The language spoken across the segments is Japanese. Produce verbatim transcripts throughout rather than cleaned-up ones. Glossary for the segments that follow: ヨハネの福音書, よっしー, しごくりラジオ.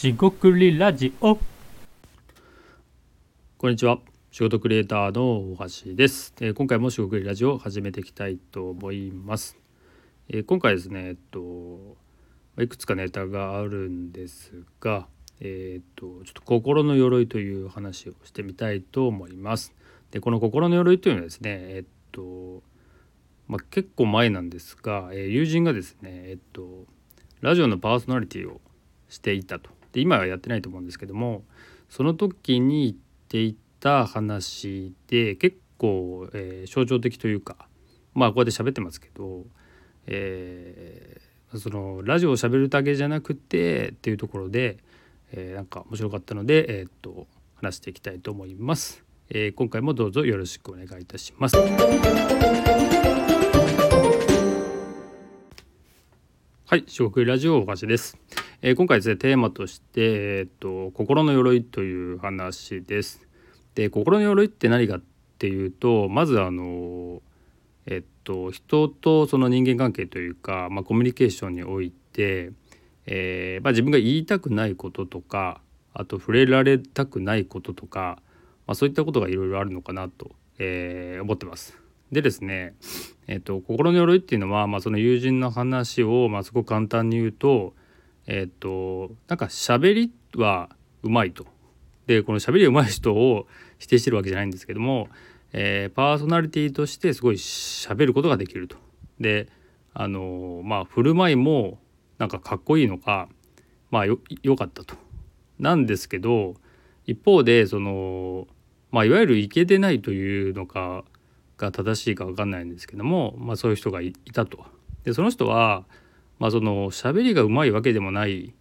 しごくりラジオ。こんにちは、仕事クリエイターの大橋です。えー、今回もしごくりラジオを始めていきたいと思います。えー、今回ですね、えっと、いくつかネタがあるんですが、えー、っとちょっと心の鎧という話をしてみたいと思います。で、この心の鎧というのはですね、えっとまあ、結構前なんですが、えー、友人がですね、えっと、ラジオのパーソナリティをしていたと。で、今はやってないと思うんですけども、その時に言っていた話で結構、えー、象徴的というか、まあこうやって喋ってますけど、えー、そのラジオを喋るだけじゃなくてっていうところで、えー、なんか面白かったので、えー、っと話していきたいと思います。えー、今回もどうぞよろしくお願いいたします。はい、しごくりラジオおかしです。えー、今回ですね、テーマとして、えー、っと心の鎧という話です。で、心の鎧って何かっていうと、まずあのえー、っと人とその人間関係というか、まあ、コミュニケーションにおいて、えーまあ、自分が言いたくないこととか、あと触れられたくないこととか、まあ、そういったことがいろいろあるのかなと、えー、思ってます。でですね、えー、と心の鎧っていうのは、まあ、その友人の話を、まあ、すごく簡単に言うと、えー、となんか喋りはうまいと。で、この喋りうまい人を否定してるわけじゃないんですけども、えー、パーソナリティとしてすごい喋ることができると。で、あのー、まあ振る舞いもなんかかっこいいのか、まあ よ, よかったと。なんですけど、一方でそのまあ、いわゆるイケてないというのかが正しいか分かんないんですけども、まあ、そういう人が い, いたと。で、その人は、まあ、その喋りがうまいわけでもない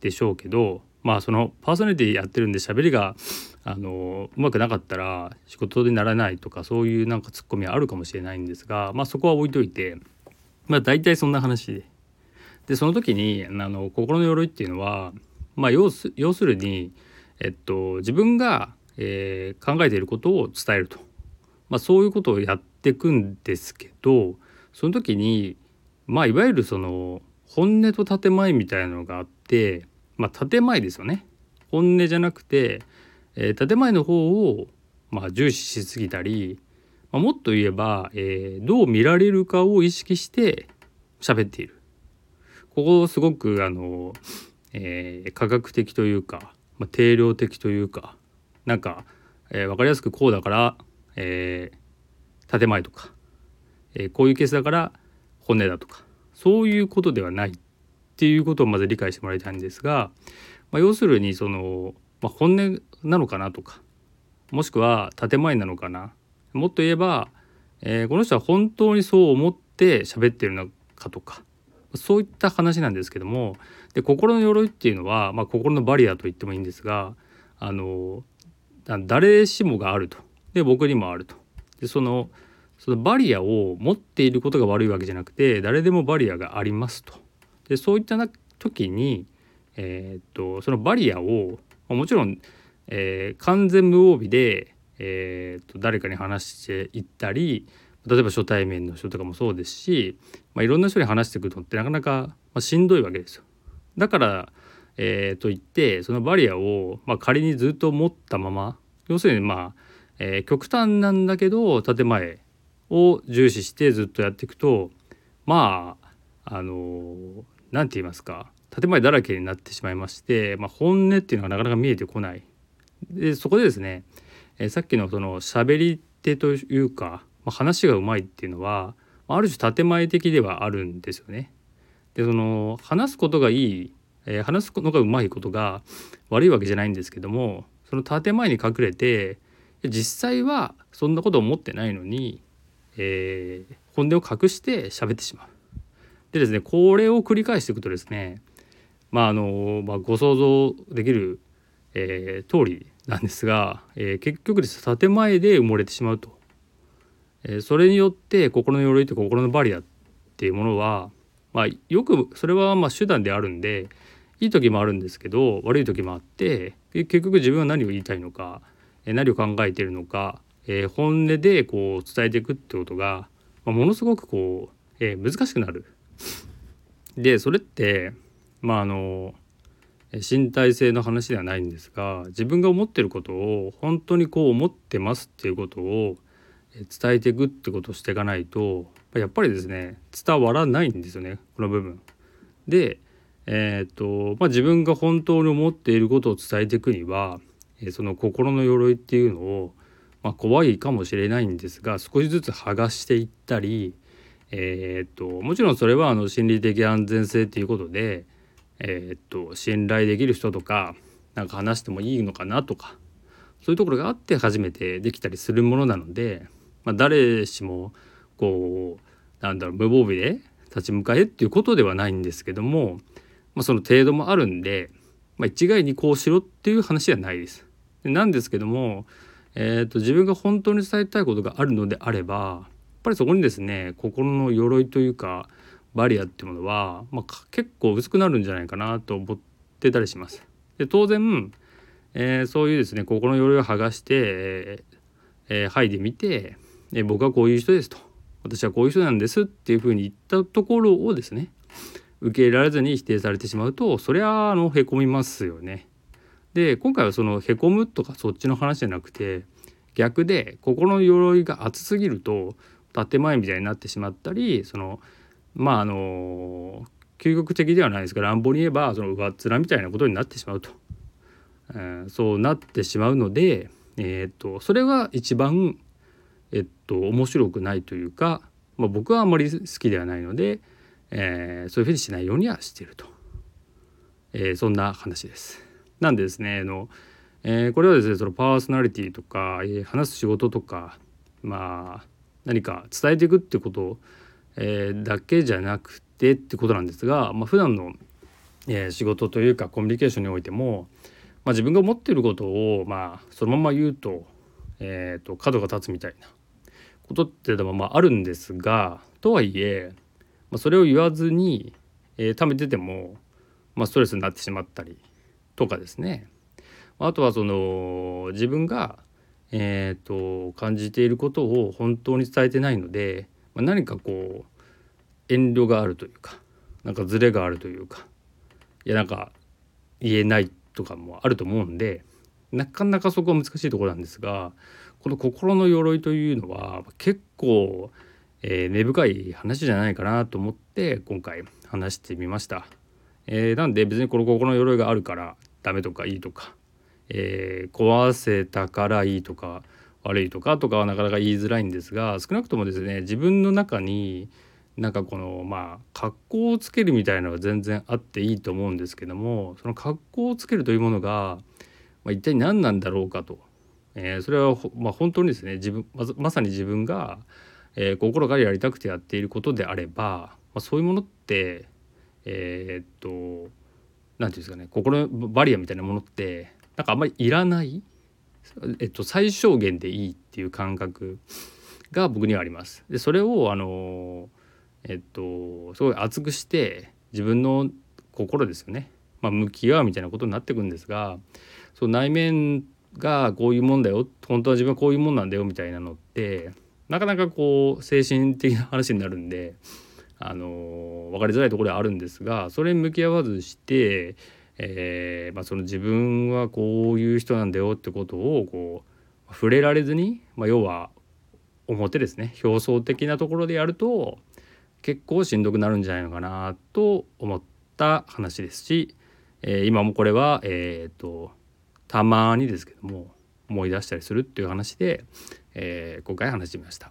でしょうけど、まあ、そのパーソナリティやってるんで喋りがあのうまくなかったら仕事にならないとか、そういうなんかツッコミはあるかもしれないんですが、まあ、そこは置いといて、まあ、大体そんな話で。で、その時にあの心の鎧っていうのは、まあ、要す、要するに、えっと、自分がえー、考えていることを伝えると、まあ、そういうことをやっていくんですけど、その時に、まあ、いわゆるその本音と建前みたいなのがあって、まあ、建前ですよね。本音じゃなくて、えー、建前の方を、まあ、重視しすぎたり、まあ、もっと言えば、えー、どう見られるかを意識して喋っている。ここすごくあの、えー、科学的というか、まあ、定量的というか、なんか、えー、分かりやすくこうだから、えー、建前とか、えー、こういうケースだから本音だとか、そういうことではないっていうことをまず理解してもらいたいんですが、まあ、要するにその、まあ、本音なのかなとか、もしくは建前なのかな、もっと言えば、えー、この人は本当にそう思って喋ってるのかとか、そういった話なんですけども。で、心の鎧っていうのは、まあ、心のバリアと言ってもいいんですが、あの誰しもがあると。で、僕にもあると。で、そのそのバリアを持っていることが悪いわけじゃなくて、誰でもバリアがありますと。で、そういった時に、えー、っとそのバリアを、まあ、もちろん、えー、完全無防備で、えー、っと誰かに話していったり、例えば初対面の人とかもそうですし、まあ、いろんな人に話してくるのってなかなか、まあ、しんどいわけですよ。だからえー、と言って、そのバリアを、まあ、仮にずっと持ったまま、要するに、まあえー、極端なんだけど建前を重視してずっとやっていくと、まああのー、なんて言いますか、建前だらけになってしまいまして、まあ、本音っていうのがなかなか見えてこない。で、そこでですね、えー、さっきのその喋り手というか、まあ、話がうまいっていうのはある種建前的ではあるんですよね。で、その話すことがいい、えー、話すのがうまいことが悪いわけじゃないんですけども、その建前に隠れて実際はそんなことを思ってないのに、えー、本音を隠して喋ってしまう。でですね、これを繰り返していくとですね、まああのまあ、ご想像できる、えー、通りなんですが、えー、結局ですね、建前で埋もれてしまうと、えー、それによって心の鎧と心のバリアっていうものは、まあ、よくそれはまあ手段であるんで、いい時もあるんですけど悪い時もあって、結局自分は何を言いたいのか、何を考えているのか、えー、本音でこう伝えていくってことが、まあ、ものすごくこう、えー、難しくなる。で、それって、まああの身体性の話ではないんですが、自分が思っていることを本当にこう思ってますっていうことを伝えていくってことをしていかないと、やっぱりですね伝わらないんですよね、この部分で。えーとまあ、自分が本当に思っていることを伝えていくには、その心の鎧っていうのを、まあ、怖いかもしれないんですが少しずつ剥がしていったり、えー、ともちろんそれはあの心理的安全性っていうことで、えー、と信頼できる人とかなんか話してもいいのかなとか、そういうところがあって初めてできたりするものなので、まあ、誰しもこうなんだろう無防備で立ち向かえっていうことではないんですけども、まあ、その程度もあるんで、まあ、一概にこうしろっていう話ではないです。なんですけども、えー、と自分が本当に伝えたいことがあるのであれば、やっぱりそこにですね心の鎧というかバリアっていうものは、まあ、結構薄くなるんじゃないかなと思ってたりします。で当然、えー、そういうですね心の鎧を剥がして、えーえー、剥いでみて、えー、僕はこういう人ですと、私はこういう人なんですっていうふうに言ったところをですね受け入れられずに否定されてしまうと、そりゃあのへこみますよね。で今回はそのへこむとかそっちの話じゃなくて、逆で心の鎧が厚すぎると建前みたいになってしまったり、そのまああの究極的ではないですが乱暴に言えばその上っ面みたいなことになってしまうと、えー、そうなってしまうので、えー、っとそれは一番えっと面白くないというか、まあ、僕はあまり好きではないので、えー、そういうふうにしないようにはしていると、えー、そんな話です。なんでですねあの、えー、これはですねそのパーソナリティとか、えー、話す仕事とか、まあ、何か伝えていくってこと、えー、だけじゃなくてってことなんですが、まあ、普段の、えー、仕事というかコミュニケーションにおいても、まあ、自分が思っていることを、まあ、そのまま言うと、えーと角が立つみたいなことってでもまああるんですが、とはいえそれを言わずに、えー、溜めてても、まあ、ストレスになってしまったりとかですね、あとはその自分が、えー、と感じていることを本当に伝えてないので、まあ、何かこう遠慮があるというか、なんかズレがあるというか、いやなんか言えないとかもあると思うんで、なかなかそこは難しいところなんですが、この心の鎧というのは結構えー、根深い話じゃないかなと思って今回話してみました、えー、なんで別にこの心の鎧があるからダメとかいいとか、えー、壊せたからいいとか悪いとかとかはなかなか言いづらいんですが、少なくともですね自分の中になんかこのまあ格好をつけるみたいなのは全然あっていいと思うんですけども、その格好をつけるというものが、まあ、一体何なんだろうかと、えー、それはほ、まあ、本当にですね自分 ま, まさに自分がえー、心からやりたくてやっていることであれば、まあ、そういうものってえー、っと何て言うんですかね、心のバリアみたいなものってなんかあんまりいらない、えっと、最小限でいいっていう感覚が僕にはあります。でそれをあのえっとすごい厚くして自分の心ですよね、まあ、向き合うみたいなことになっていくんですが、その内面がこういうもんだよ、本当は自分はこういうもんなんだよみたいなのって。なかなかこう精神的な話になるんで、あの分かりづらいところはあるんですが、それに向き合わずして、えーまあ、その自分はこういう人なんだよってことをこう触れられずに、まあ、要は表ですね表層的なところでやると結構しんどくなるんじゃないのかなと思った話ですし、えー、今もこれは、えー、とたまにですけども思い出したりするっていう話で、えー、今回話してみました、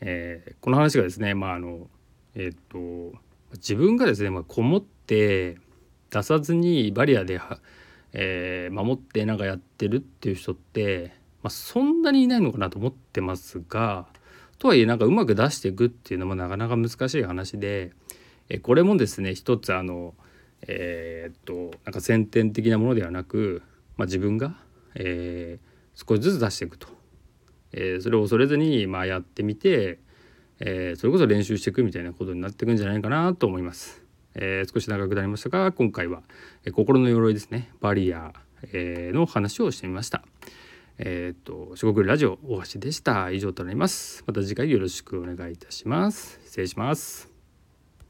えー、この話がですね、まああのえー、っと自分がですね、まあ、こもって出さずにバリアで、えー、守ってなんかやってるっていう人って、まあ、そんなにいないのかなと思ってますが、とはいえなんかうまく出していくっていうのもなかなか難しい話で、えー、これもですね一つあの、えー、っとなんか先天的なものではなく、まあ、自分が、えー、少しずつ出していくと、えー、それを恐れずに、まあ、やってみて、えー、それこそ練習していくみたいなことになっていくんじゃないかなと思います、えー、少し長くなりましたが今回は、えー、心の鎧ですねバリア、えー、の話をしてみました。えー、と四国ラジオ大橋でした。以上となります。また次回よろしくお願いいたします。失礼します。